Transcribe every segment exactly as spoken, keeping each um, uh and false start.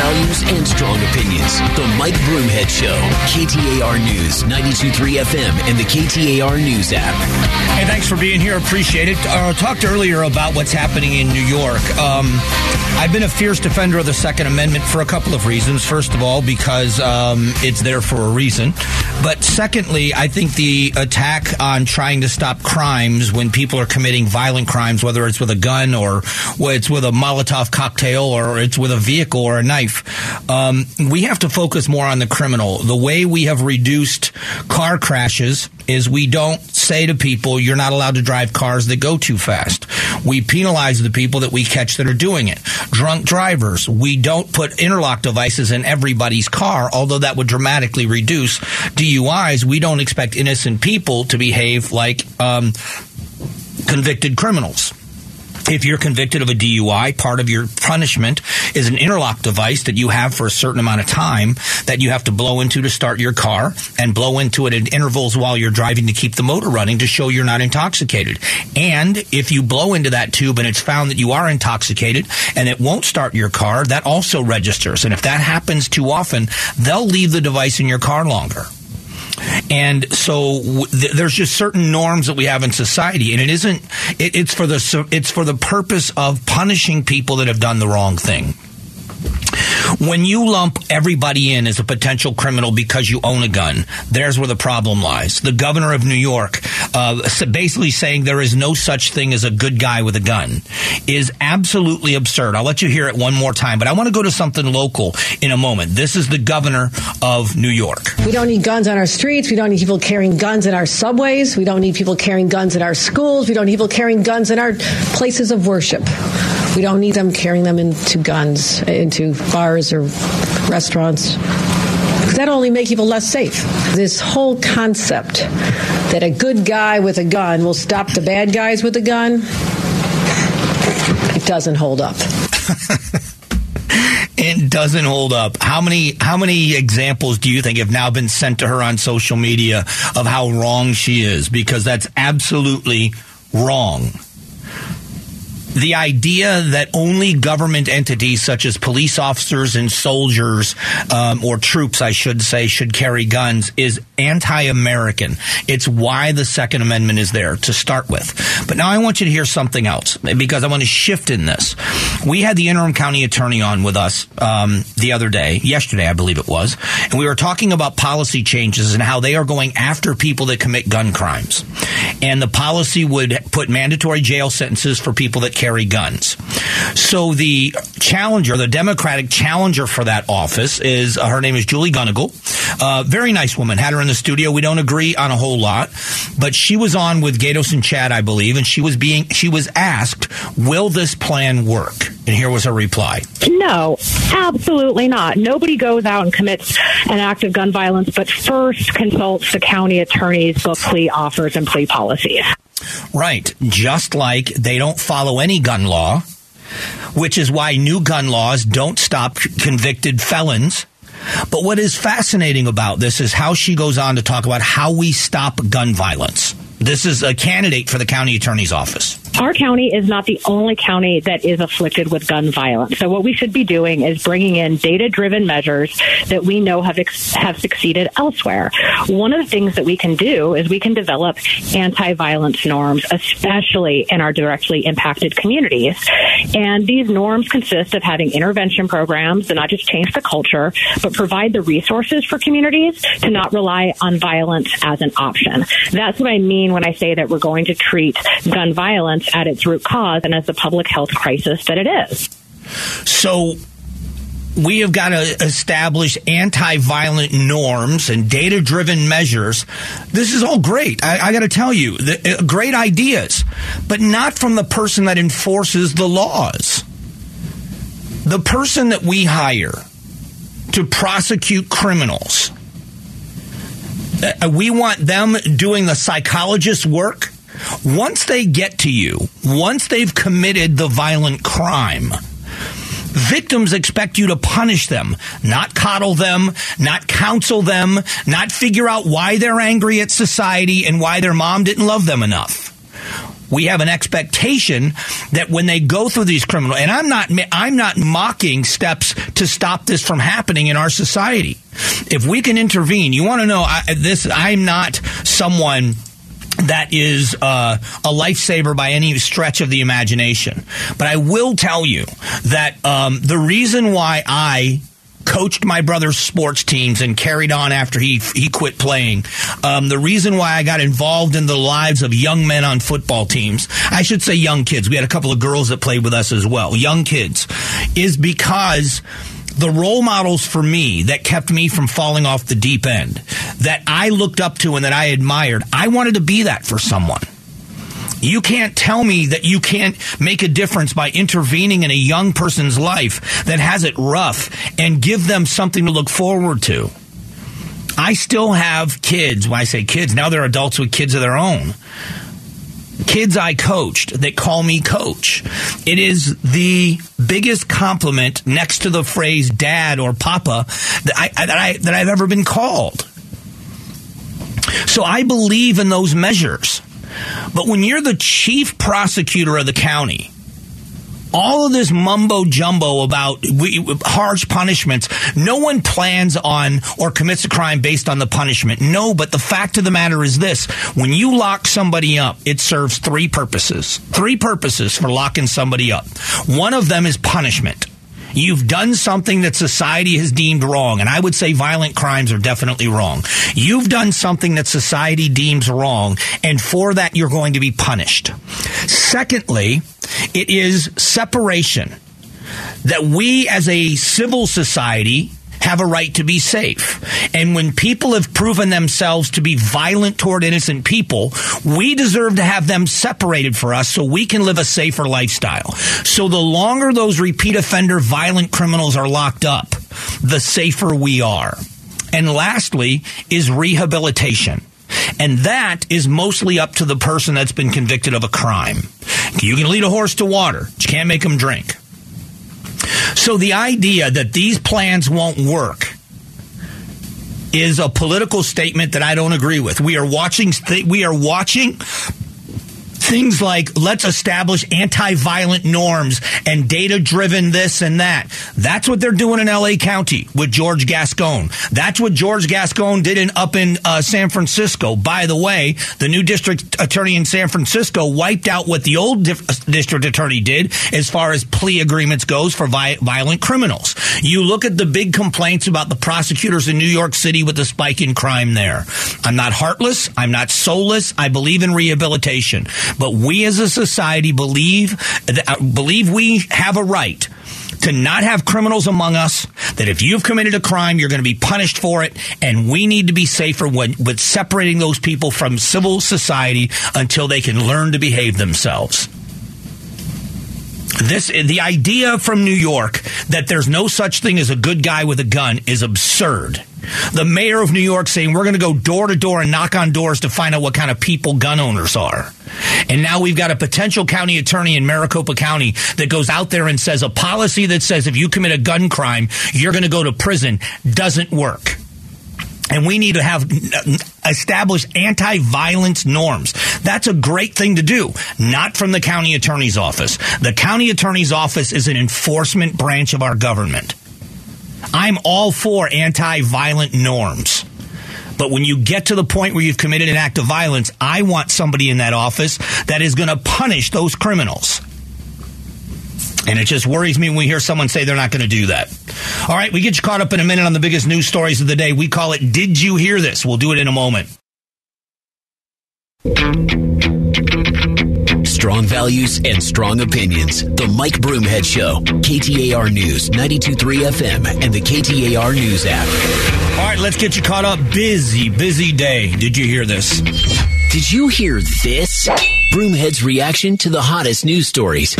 values and strong opinions. The Mike Broomhead Show, K T A R News, ninety-two point three F M, and the K T A R News app. Hey, thanks for being here. Appreciate it. Uh, talked earlier about what's happening in New York. Um, I've been a fierce defender of the Second Amendment for a couple of reasons. First of all, because um, it's there for a reason. But secondly, I think the attack on trying to stop crimes when people are committing violent crimes, whether it's with a gun or it's with a Molotov cocktail or it's with a vehicle or a knife, um, we have to focus more on the criminal. The way we have reduced car crashes is we don't say to people, you're not allowed to drive cars that go too fast. We penalize the people that we catch that are doing it. Drunk drivers, we don't put interlock devices in everybody's car, although that would dramatically reduce D U Is. We don't expect innocent people to behave like um, convicted criminals. If you're convicted of a D U I, part of your punishment is an interlock device that you have for a certain amount of time that you have to blow into to start your car and blow into it at intervals while you're driving to keep the motor running to show you're not intoxicated. And if you blow into that tube and it's found that you are intoxicated and it won't start your car, that also registers. And if that happens too often, they'll leave the device in your car longer. And so th- there's just certain norms that we have in society, and it isn't. It, it's for the it's for the purpose of punishing people that have done the wrong thing. When you lump everybody in as a potential criminal because you own a gun, there's where the problem lies. The governor of New York uh, basically saying there is no such thing as a good guy with a gun is absolutely absurd. I'll let you hear it one more time, but I want to go to something local in a moment. This is the governor of New York. We don't need guns on our streets. We don't need people carrying guns in our subways. We don't need people carrying guns in our schools. We don't need people carrying guns in our places of worship. We don't need them carrying them into guns, into bars or restaurants. That only makes people less safe. This whole concept that a good guy with a gun will stop the bad guys with a gun, it doesn't hold up. It doesn't hold up. How many how many examples do you think have now been sent to her on social media of how wrong she is? Because that's absolutely wrong. The idea that only government entities such as police officers and soldiers, um, or troops, I should say, should carry guns is anti-American. It's why the Second Amendment is there to start with. But now I want you to hear something else because I want to shift in this. We had the interim county attorney on with us um, the other day, yesterday, I believe it was, and we were talking about policy changes and how they are going after people that commit gun crimes. And the policy would put mandatory jail sentences for people that carry guns. So the challenger, the Democratic challenger for that office is, uh, her name is Julie Gunnigle. Uh, very nice woman. Had her in the studio. We don't agree on a whole lot, but she was on with Gatos and Chad, I believe, and she was being, she was asked, will this plan work? And here was her reply. No, absolutely not. Nobody goes out and commits an act of gun violence, but first consults the county attorney's book plea offers and plea policies. Right. Just like they don't follow any gun law, which is why new gun laws don't stop convicted felons. But what is fascinating about this is how she goes on to talk about how we stop gun violence. This is a candidate for the county attorney's office. Our county is not the only county that is afflicted with gun violence. So what we should be doing is bringing in data-driven measures that we know have ex- have succeeded elsewhere. One of the things that we can do is we can develop anti-violence norms, especially in our directly impacted communities. And these norms consist of having intervention programs that not just change the culture, but provide the resources for communities to not rely on violence as an option. That's what I mean when I say that we're going to treat gun violence at its root cause and as the public health crisis that it is. So we have got to establish anti-violent norms and data-driven measures. This is all great. I, I got to tell you, the, uh, great ideas, but not from the person that enforces the laws. The person that we hire to prosecute criminals, uh, we want them doing the psychologist's work. Once they get to you, once they've committed the violent crime, victims expect you to punish them, not coddle them, not counsel them, not figure out why they're angry at society and why their mom didn't love them enough. we have an expectation that when they go through these criminal, and I'm not, I'm not mocking steps to stop this from happening in our society. If we can intervene, you want to know I, this, I'm not someone that is uh, a lifesaver by any stretch of the imagination. But I will tell you that um, the reason why I coached my brother's sports teams and carried on after he he quit playing. Um, the reason why I got involved in the lives of young men on football teams, I should say young kids, we had a couple of girls that played with us as well, young kids, is because the role models for me that kept me from falling off the deep end, that I looked up to and that I admired, I wanted to be that for someone. You can't tell me that you can't make a difference by intervening in a young person's life that has it rough and give them something to look forward to. I still have kids. When I say kids, now they're adults with kids of their own. Kids I coached that call me coach. It is the biggest compliment next to the phrase dad or papa that, I, that, I, that I've ever been called. So I believe in those measures. But when you're the chief prosecutor of the county, all of this mumbo-jumbo about harsh punishments, no one plans on or commits a crime based on the punishment. No, but the fact of the matter is this. When you lock somebody up, it serves three purposes. Three purposes for locking somebody up. One of them is punishment. You've done something that society has deemed wrong, and I would say violent crimes are definitely wrong. You've done something that society deems wrong, and for that you're going to be punished. Secondly, it is separation, that we as a civil society have a right to be safe. And when people have proven themselves to be violent toward innocent people, we deserve to have them separated for us so we can live a safer lifestyle. So the longer those repeat offender violent criminals are locked up, the safer we are. And lastly is rehabilitation. And that is mostly up to the person that's been convicted of a crime. You can lead a horse to water, but you can't make them drink. So the idea that these plans won't work is a political statement that I don't agree with. We are watching th- we are watching things like let's establish anti-violent norms and data-driven this and that. That's what they're doing in L A County with George Gascon. That's what George Gascon did in up in uh, San Francisco. By the way, the new district attorney in San Francisco wiped out what the old dif- district attorney did as far as plea agreements goes for vi- violent criminals. You look at the big complaints about the prosecutors in New York City with the spike in crime there. I'm not heartless. I'm not soulless. I believe in rehabilitation. But we as a society believe believe we have a right to not have criminals among us, that if you've committed a crime, you're going to be punished for it, and we need to be safer when, with separating those people from civil society until they can learn to behave themselves. This, the idea from New York that there's no such thing as a good guy with a gun is absurd. The mayor of New York saying we're going to go door to door and knock on doors to find out what kind of people gun owners are. And now we've got a potential county attorney in Maricopa County that goes out there and says a policy that says if you commit a gun crime, you're going to go to prison doesn't work. And we need to have established anti-violence norms. That's a great thing to do, not from the county attorney's office. The county attorney's office is an enforcement branch of our government. I'm all for anti-violent norms. But when you get to the point where you've committed an act of violence, I want somebody in that office that is going to punish those criminals. And it just worries me when we hear someone say they're not going to do that. All right, we get you caught up in a minute on the biggest news stories of the day. We call it Did You Hear This? We'll do it in a moment. Strong values and strong opinions. The Mike Broomhead Show. K T A R News, ninety-two point three F M, and the K T A R News app. All right, let's get you caught up. Busy, busy day. Did you hear this? Did you hear this? Broomhead's reaction to the hottest news stories.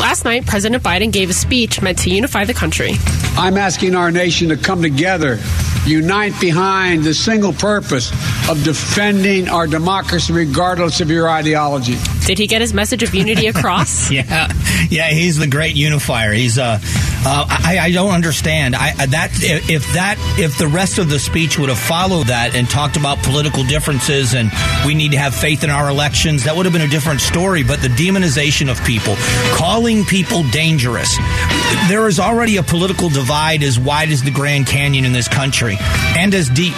Last night, President Biden gave a speech meant to unify the country. I'm asking our nation to come together, unite behind the single purpose of defending our democracy regardless of your ideology. Did he get his message of unity across? yeah, yeah, he's the great unifier. He's uh, Uh, I, I don't understand. I, that if that if the rest of the speech would have followed that and talked about political differences and we need to have faith in our elections, that would have been a different story. But the demonization of people, calling people dangerous, there is already a political divide as wide as the Grand Canyon in this country and as deep.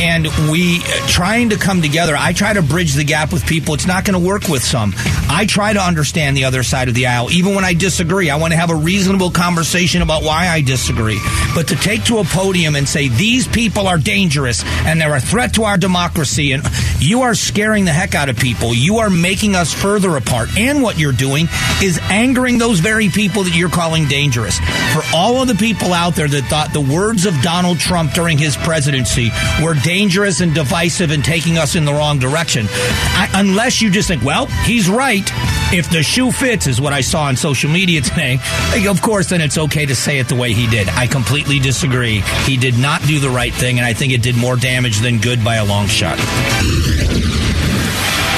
And we trying to come together. I try to bridge the gap with people. It's not going to work with some. I try to understand the other side of the aisle. Even when I disagree, I want to have a reasonable conversation about why I disagree. But to take to a podium and say, these people are dangerous and they're a threat to our democracy, and you are scaring the heck out of people. You are making us further apart. And what you're doing is angering those very people that you're calling dangerous. For all of the people out there that thought the words of Donald Trump during his presidency were dangerous. dangerous and divisive and taking us in the wrong direction. I, unless you just think, well, he's right. If the shoe fits is what I saw on social media today. Like, of course, then it's okay to say it the way he did. I completely disagree. He did not do the right thing, and I think it did more damage than good by a long shot.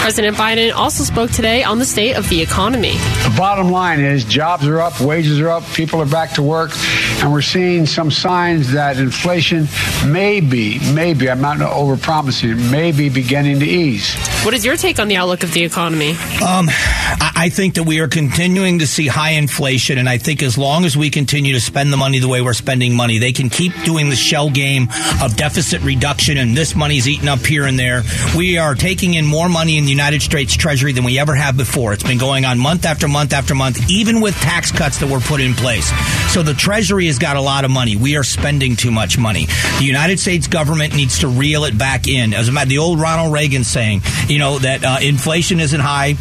President Biden also spoke today on the state of the economy. The bottom line is jobs are up, wages are up, people are back to work, and we're seeing some signs that inflation may be, maybe, I'm not overpromising, may be beginning to ease. What is your take on the outlook of the economy? Um, I think that we are continuing to see high inflation, and I think as long as we continue to spend the money the way we're spending money, they can keep doing the shell game of deficit reduction, and this money's eaten up here and there. We are taking in more money in the United States Treasury than we ever have before. It's been going on month after month after month, even with tax cuts that were put in place. So the Treasury has got a lot of money. We are spending too much money. The United States government needs to reel it back in. As the old Ronald Reagan saying, you know, that uh, inflation isn't high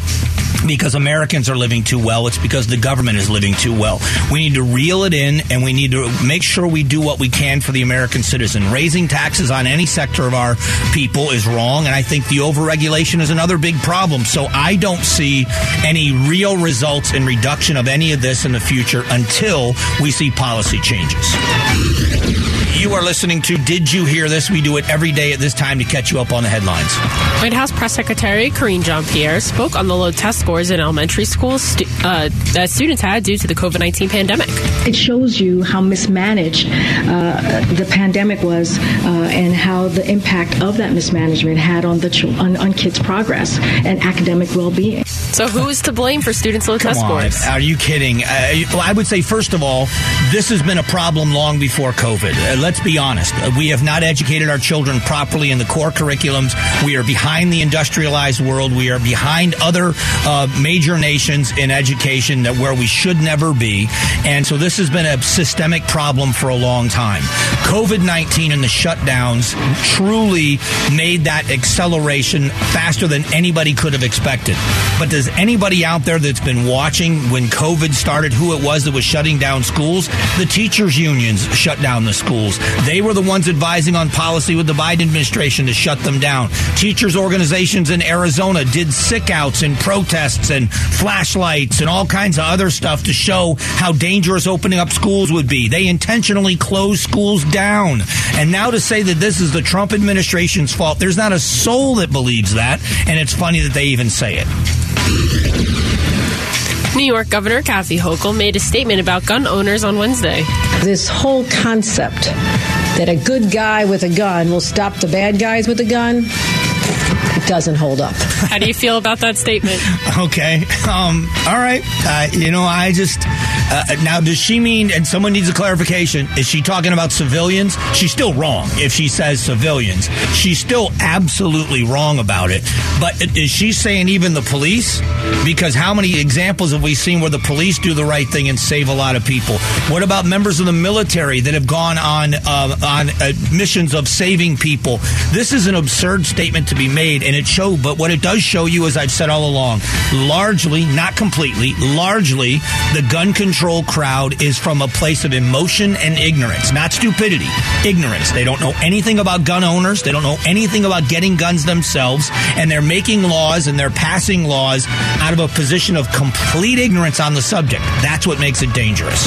because Americans are living too well. It's because the government is living too well. We need to reel it in, and we need to make sure we do what we can for the American citizen. Raising taxes on any sector of our people is wrong, and I think the overregulation is another big problem. So I don't see any real results in reduction of any of this in the future until we see policy changes. You are listening to Did You Hear This? We do it every day at this time to catch you up on the headlines. White House Press Secretary Karine Jean-Pierre spoke on the low test scores in elementary schools stu- uh, that students had due to the covid nineteen pandemic. It shows you how mismanaged uh, the pandemic was uh, and how the impact of that mismanagement had on the ch- on, on kids' progress and academic well-being. So who is to blame for students' low Come test on. Scores? Are you kidding? Uh, I would say, first of all, this has been a problem long before COVID. Uh, let's be honest. Uh, we have not educated our children properly in the core curriculums. We are behind the industrialized world. We are behind other uh, major nations in education that where we should never be. And so this has been a systemic problem for a long time. covid nineteen and the shutdowns truly made that acceleration faster than anybody could have expected. But does anybody out there that's been watching when COVID started, who it was that was shutting down schools? The teachers' unions shut down the schools. They were the ones advising on policy with the Biden administration to shut them down. Teachers' organizations in Arizona did sickouts and protests and flashlights and all kinds of other stuff to show how dangerous opening up schools would be. They intentionally closed schools down. And now to say that this is the Trump administration's fault, there's not a soul that believes that. And it's funny that they even say it. New York Governor Kathy Hochul made a statement about gun owners on Wednesday. This whole concept that a good guy with a gun will stop the bad guys with a gun, it doesn't hold up. How do you feel about that statement? Okay. Um, all right. Uh, you know, I just... Uh, now, does she mean, and someone needs a clarification, is she talking about civilians? She's still wrong if she says civilians. She's still absolutely wrong about it. But is she saying even the police? Because how many examples have we seen where the police do the right thing and save a lot of people? What about members of the military that have gone on uh, on uh, missions of saving people? This is an absurd statement to be made, and it showed, but what it does show you, as I've said all along, largely, not completely, largely, the gun control crowd is from a place of emotion and ignorance, not stupidity, ignorance. They don't know anything about gun owners. They don't know anything about getting guns themselves. And they're making laws and they're passing laws out of a position of complete ignorance on the subject. That's what makes it dangerous.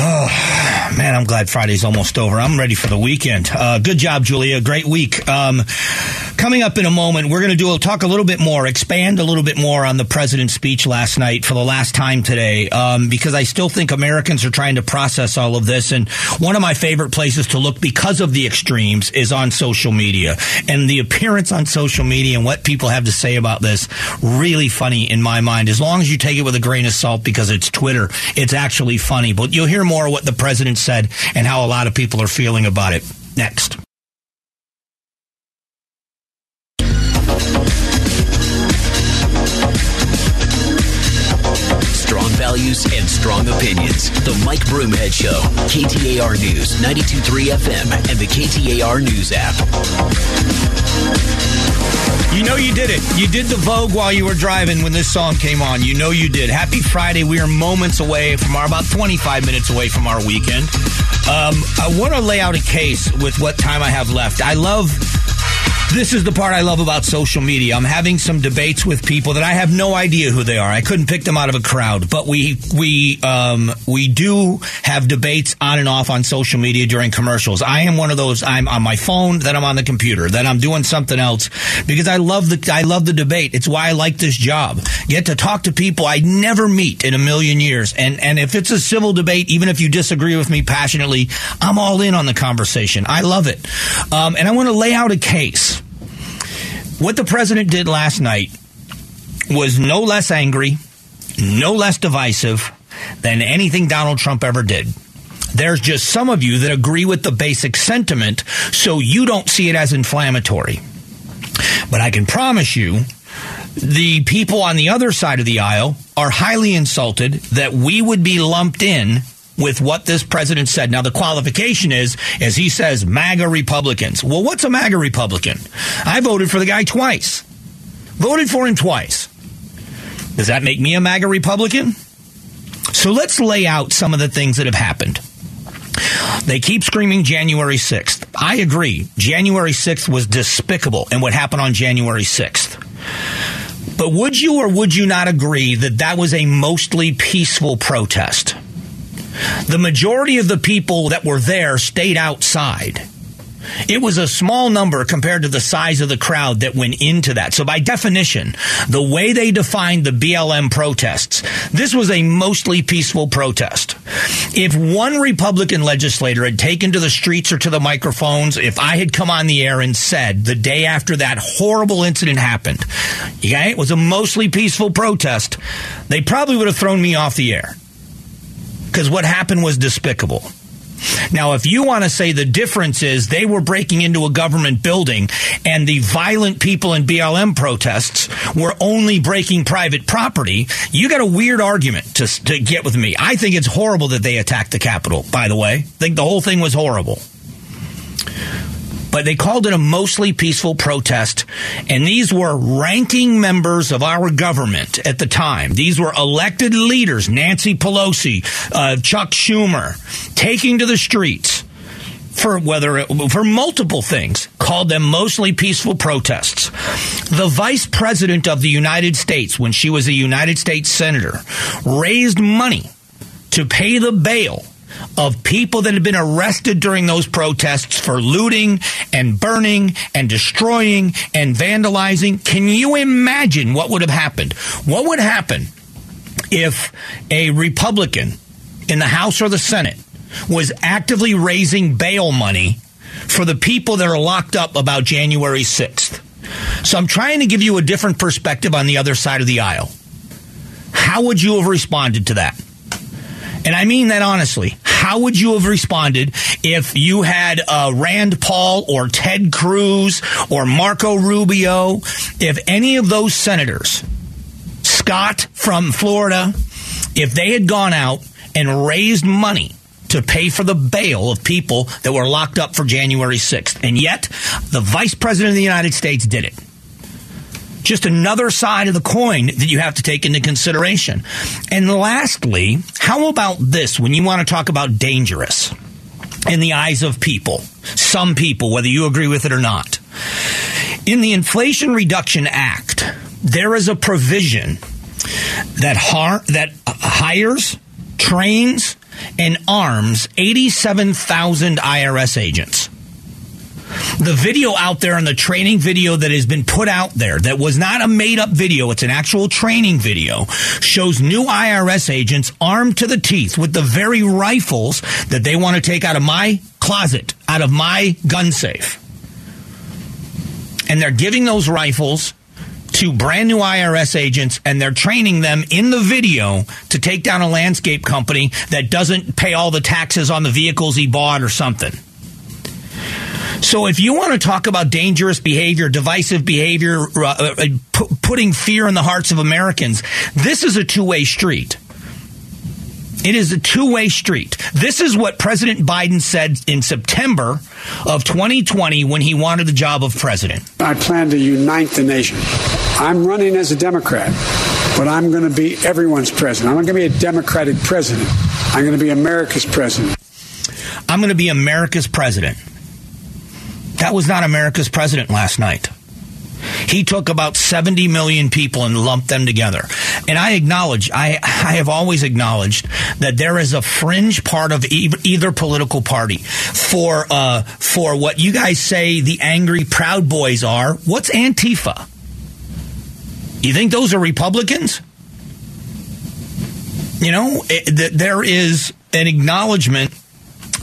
Oh. Man, I'm glad Friday's almost over. I'm ready for the weekend. Uh, good job, Julia. Great week. Um, Coming up in a moment, we're going to do a talk a little bit more, expand a little bit more on the president's speech last night for the last time today, um, because I still think Americans are trying to process all of this. And one of my favorite places to look because of the extremes is on social media. And the appearance on social media and what people have to say about this, really funny in my mind, as long as you take it with a grain of salt because it's Twitter. It's actually funny. But you'll hear more of what the president said and how a lot of people are feeling about it next. Strong values and strong opinions. The Mike Broomhead Show. K T A R News, ninety-two point three F M, and the K T A R News app. You know you did it. You did the Vogue while you were driving when this song came on. You know you did. Happy Friday. We are moments away from our, about twenty-five minutes away from our weekend. Um, I want to lay out a case with what time I have left. I love... This is the part I love about social media. I'm having some debates with people that I have no idea who they are. I couldn't pick them out of a crowd, but we we um, we do have debates on and off on social media during commercials. I am one of those. I'm on my phone, then I'm on the computer, then I'm doing something else because I love the I love the debate. It's why I like this job. Get to talk to people I never meet in a million years, and and if it's a civil debate, even if you disagree with me passionately, I'm all in on the conversation. I love it, um, and I want to lay out a case. What the president did last night was no less angry, no less divisive than anything Donald Trump ever did. There's just some of you that agree with the basic sentiment, so you don't see it as inflammatory. But I can promise you, the people on the other side of the aisle are highly insulted that we would be lumped in with what this president said. Now, the qualification is, as he says, MAGA Republicans. Well, what's a MAGA Republican? I voted for the guy twice. Voted for him twice. Does that make me a MAGA Republican? So let's lay out some of the things that have happened. They keep screaming January sixth. I agree. January sixth was despicable in what happened on January sixth. But would you or would you not agree that that was a mostly peaceful protest? The majority of the people that were there stayed outside. It was a small number compared to the size of the crowd that went into that. So by definition, the way they defined the B L M protests, this was a mostly peaceful protest. If one Republican legislator had taken to the streets or to the microphones, if I had come on the air and said the day after that horrible incident happened, okay, it was a mostly peaceful protest, they probably would have thrown me off the air. Because what happened was despicable. Now, if you want to say the difference is they were breaking into a government building and the violent people in B L M protests were only breaking private property, you got a weird argument to, to get with me. I think it's horrible that they attacked the Capitol, by the way. I think the whole thing was horrible. But they called it a mostly peaceful protest, and these were ranking members of our government at the time. These were elected leaders, Nancy Pelosi, uh, Chuck Schumer, taking to the streets for whether it, for multiple things, called them mostly peaceful protests. The vice president of the United States, when she was a United States senator, raised money to pay the bail of people that had been arrested during those protests for looting and burning and destroying and vandalizing. Can you imagine what would have happened? What would happen if a Republican in the House or the Senate was actively raising bail money for the people that are locked up about January sixth? So I'm trying to give you a different perspective on the other side of the aisle. How would you have responded to that? And I mean that honestly. How would you have responded if you had uh, Rand Paul or Ted Cruz or Marco Rubio, if any of those senators, Scott from Florida, if they had gone out and raised money to pay for the bail of people that were locked up for January sixth? And yet, the vice president of the United States did it. Just another side of the coin that you have to take into consideration. And lastly, how about this when you want to talk about dangerous in the eyes of people, some people, whether you agree with it or not? In the Inflation Reduction Act, there is a provision that har- that hires, trains, and arms eighty-seven thousand I R S agents. the video out there, on the training video that has been put out there, that was not a made-up video, it's an actual training video, shows new I R S agents armed to the teeth with the very rifles that they want to take out of my closet, out of my gun safe. And they're giving those rifles to brand new I R S agents, and they're training them in the video to take down a landscape company that doesn't pay all the taxes on the vehicles he bought or something. So if you want to talk about dangerous behavior, divisive behavior, uh, p- putting fear in the hearts of Americans, this is a two-way street. It is a two-way street. This is what President Biden said in September of twenty twenty when he wanted the job of president. I plan to unite the nation. I'm running as a Democrat, but I'm going to be everyone's president. I'm not going to be a Democratic president. I'm going to be America's president. I'm going to be America's president. That was not America's president last night. He took about seventy million people and lumped them together. And I acknowledge, I, I have always acknowledged that there is a fringe part of e- either political party for uh, for what you guys say the angry Proud Boys are. What's Antifa? You think those are Republicans? You know, it, th- there is an acknowledgement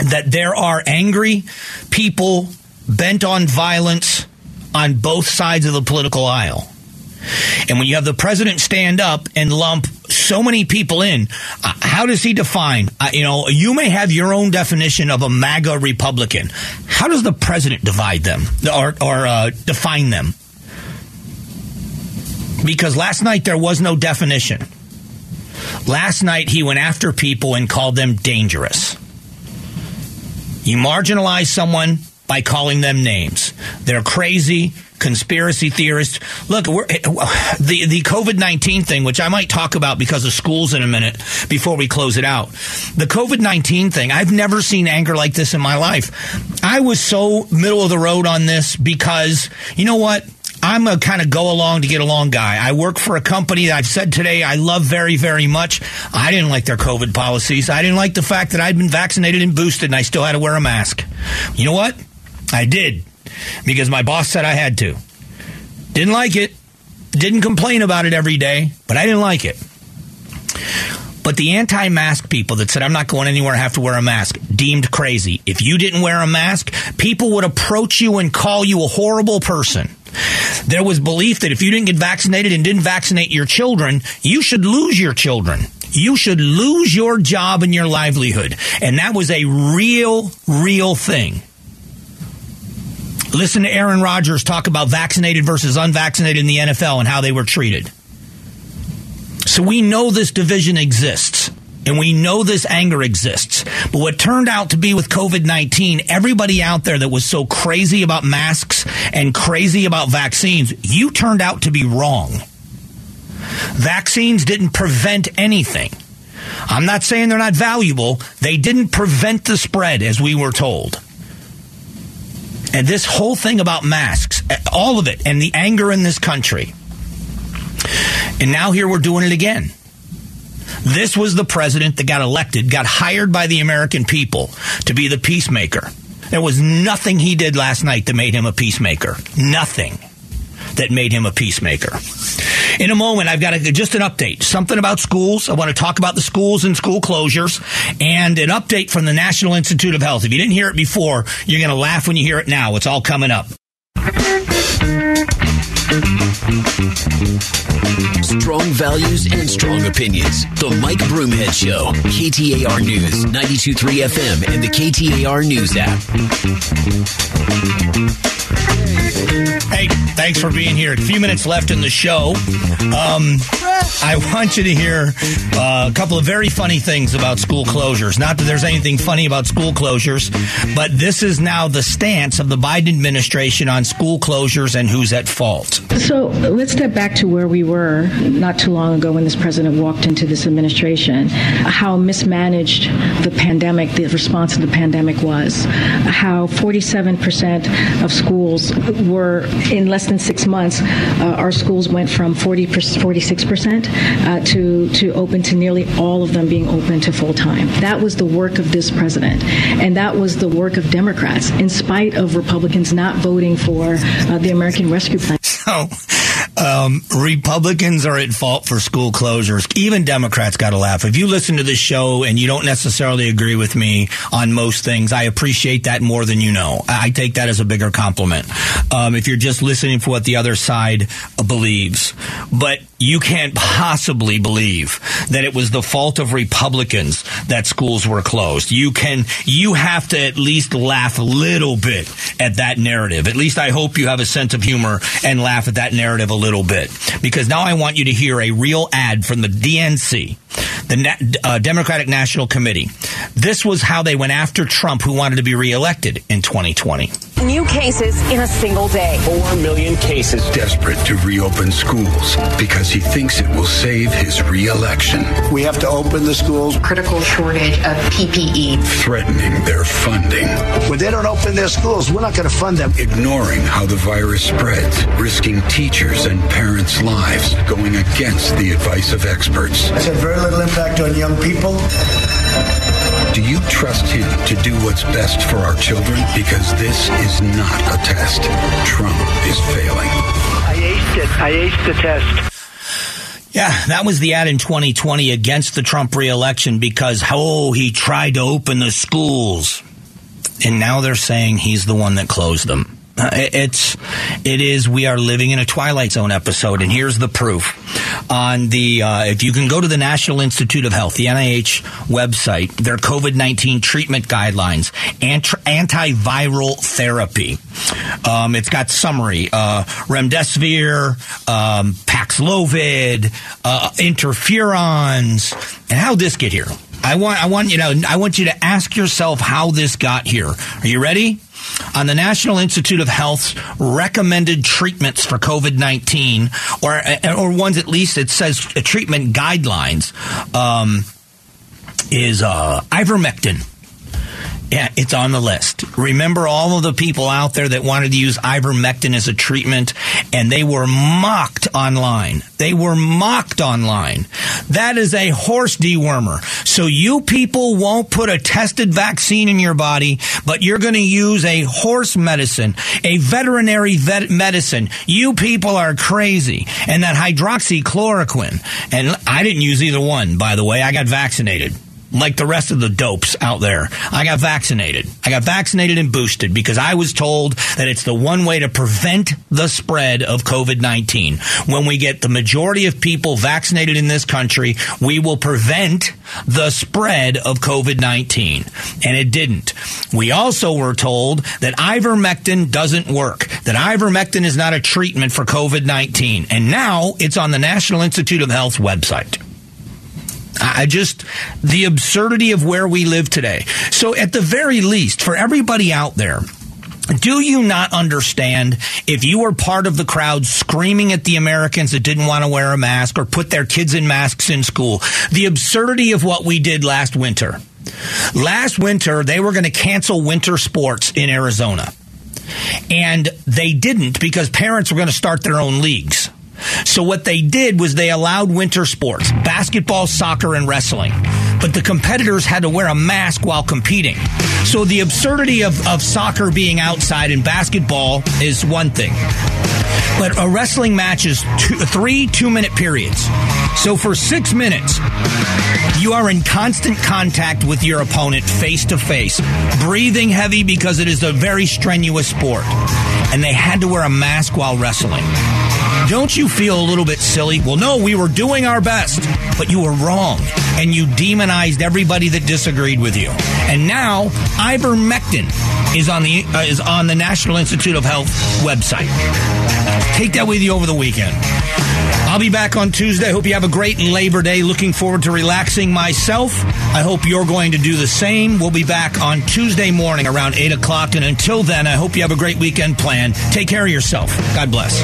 that there are angry people bent on violence on both sides of the political aisle. And when you have the president stand up and lump so many people in, uh, how does he define? Uh, you know, you may have your own definition of a MAGA Republican. How does the president divide them or, or uh, define them? Because last night there was no definition. Last night he went after people and called them dangerous. You marginalize someone by calling them names. They're crazy, conspiracy theorists. Look, we're, the, the COVID nineteen thing, which I might talk about because of schools in a minute before we close it out. The COVID nineteen thing, I've never seen anger like this in my life. I was so middle of the road on this because, you know what? I'm a kind of go along to get along guy. I work for a company that I've said today I love very, very much. I didn't like their COVID policies. I didn't like the fact that I'd been vaccinated and boosted and I still had to wear a mask. You know what? I did, because my boss said I had to. Didn't like it. Didn't complain about it every day, but I didn't like it. But the anti-mask people that said, I'm not going anywhere, I have to wear a mask, deemed crazy. If you didn't wear a mask, people would approach you and call you a horrible person. There was belief that if you didn't get vaccinated and didn't vaccinate your children, you should lose your children. You should lose your job and your livelihood. And that was a real, real thing. Listen to Aaron Rodgers talk about vaccinated versus unvaccinated in the N F L and how they were treated. So we know this division exists, and we know this anger exists. But what turned out to be with COVID nineteen, everybody out there that was so crazy about masks and crazy about vaccines, you turned out to be wrong. Vaccines didn't prevent anything. I'm not saying they're not valuable. They didn't prevent the spread, as we were told. And this whole thing about masks, all of it, and the anger in this country. And now here we're doing it again. This was the president that got elected, got hired by the American people to be the peacemaker. There was nothing he did last night that made him a peacemaker. Nothing that made him a peacemaker. In a moment, I've got a, just an update, something about schools. I want to talk about the schools and school closures and an update from the National Institute of Health. If you didn't hear it before, you're going to laugh when you hear it now. It's all coming up. Strong values and strong opinions. The Mike Broomhead Show. K T A R News, ninety-two point three F M and the K T A R News app. Hey, thanks for being here. A few minutes left in the show. Um, I want you to hear uh, a couple of very funny things about school closures. Not that there's anything funny about school closures, but this is now the stance of the Biden administration on school closures and who's at fault. So let's step back to where we were not too long ago when this president walked into this administration, how mismanaged the pandemic, the response to the pandemic was, how forty-seven percent of schools were in less than six months, uh, our schools went from forty-six percent uh, to, to open to nearly all of them being open to full-time. That was the work of this president, and that was the work of Democrats, in spite of Republicans not voting for uh, the American Rescue Plan. So, um, Republicans are at fault for school closures. Even Democrats got to laugh. If you listen to this show and you don't necessarily agree with me on most things, I appreciate that more than you know. I take that as a bigger compliment. Um, if you're just listening for what the other side believes. But you can't possibly believe that it was the fault of Republicans that schools were closed. You can, you have to at least laugh a little bit at that narrative. At least I hope you have a sense of humor and laugh at that narrative a little bit. Because now I want you to hear a real ad from the D N C, the uh, Democratic National Committee. This was how they went after Trump, who wanted to be reelected in twenty twenty. New cases in a single day. Four million cases. Desperate to reopen schools because he thinks it will save his re-election. We have to open the schools. Critical shortage of P P E. Threatening their funding. When they don't open their schools, we're not going to fund them. Ignoring how the virus spreads. Risking teachers and parents' lives. Going against the advice of experts. It's had very little impact on young people. Do you trust him to do what's best for our children? Because this is not a test. Trump is failing. I aced it. I aced the test. Yeah, that was the ad in twenty twenty against the Trump re-election because, oh, he tried to open the schools. And now they're saying he's the one that closed them. It's, it is, we are living in a Twilight Zone episode, and here's the proof. On the, uh, if you can go to the National Institute of Health, the N I H website, their COVID nineteen treatment guidelines, anti- antiviral therapy. Um, it's got summary, uh, remdesivir, um, Paxlovid, uh, interferons. And how'd this get here? I want, I want you know, I want you to ask yourself how this got here. Are you ready? On the National Institute of Health's recommended treatments for COVID nineteen, or or ones at least it says treatment guidelines, um, is uh, ivermectin. Yeah, it's on the list. Remember all of the people out there that wanted to use ivermectin as a treatment, and they were mocked online. They were mocked online. That is a horse dewormer. So you people won't put a tested vaccine in your body, but you're going to use a horse medicine, a veterinary vet medicine. You people are crazy. And that hydroxychloroquine. And I didn't use either one, by the way. I got vaccinated. Like the rest of the dopes out there. I got vaccinated. I got vaccinated and boosted because I was told that it's the one way to prevent the spread of COVID nineteen. When we get the majority of people vaccinated in this country, we will prevent the spread of COVID nineteen. And it didn't. We also were told that ivermectin doesn't work, that ivermectin is not a treatment for COVID nineteen. And now it's on the National Institute of Health's website. I just, the absurdity of where we live today. So at the very least, for everybody out there, do you not understand if you were part of the crowd screaming at the Americans that didn't want to wear a mask or put their kids in masks in school, the absurdity of what we did last winter? Last winter, they were going to cancel winter sports in Arizona. And they didn't because parents were going to start their own leagues. So what they did was they allowed winter sports, basketball, soccer, and wrestling. But the competitors had to wear a mask while competing. So the absurdity of, of soccer being outside and basketball is one thing. But a wrestling match is two, three two-minute periods. So for six minutes, you are in constant contact with your opponent face-to-face, breathing heavy because it is a very strenuous sport. And they had to wear a mask while wrestling. Don't you feel a little bit silly? Well, no, we were doing our best, but you were wrong, and you demonized everybody that disagreed with you. And now, ivermectin is on the uh, is on the National Institute of Health website. Take that with you over the weekend. I'll be back on Tuesday. Hope you have a great Labor Day. Looking forward to relaxing myself. I hope you're going to do the same. We'll be back on Tuesday morning around eight o'clock. And until then, I hope you have a great weekend planned. Take care of yourself. God bless.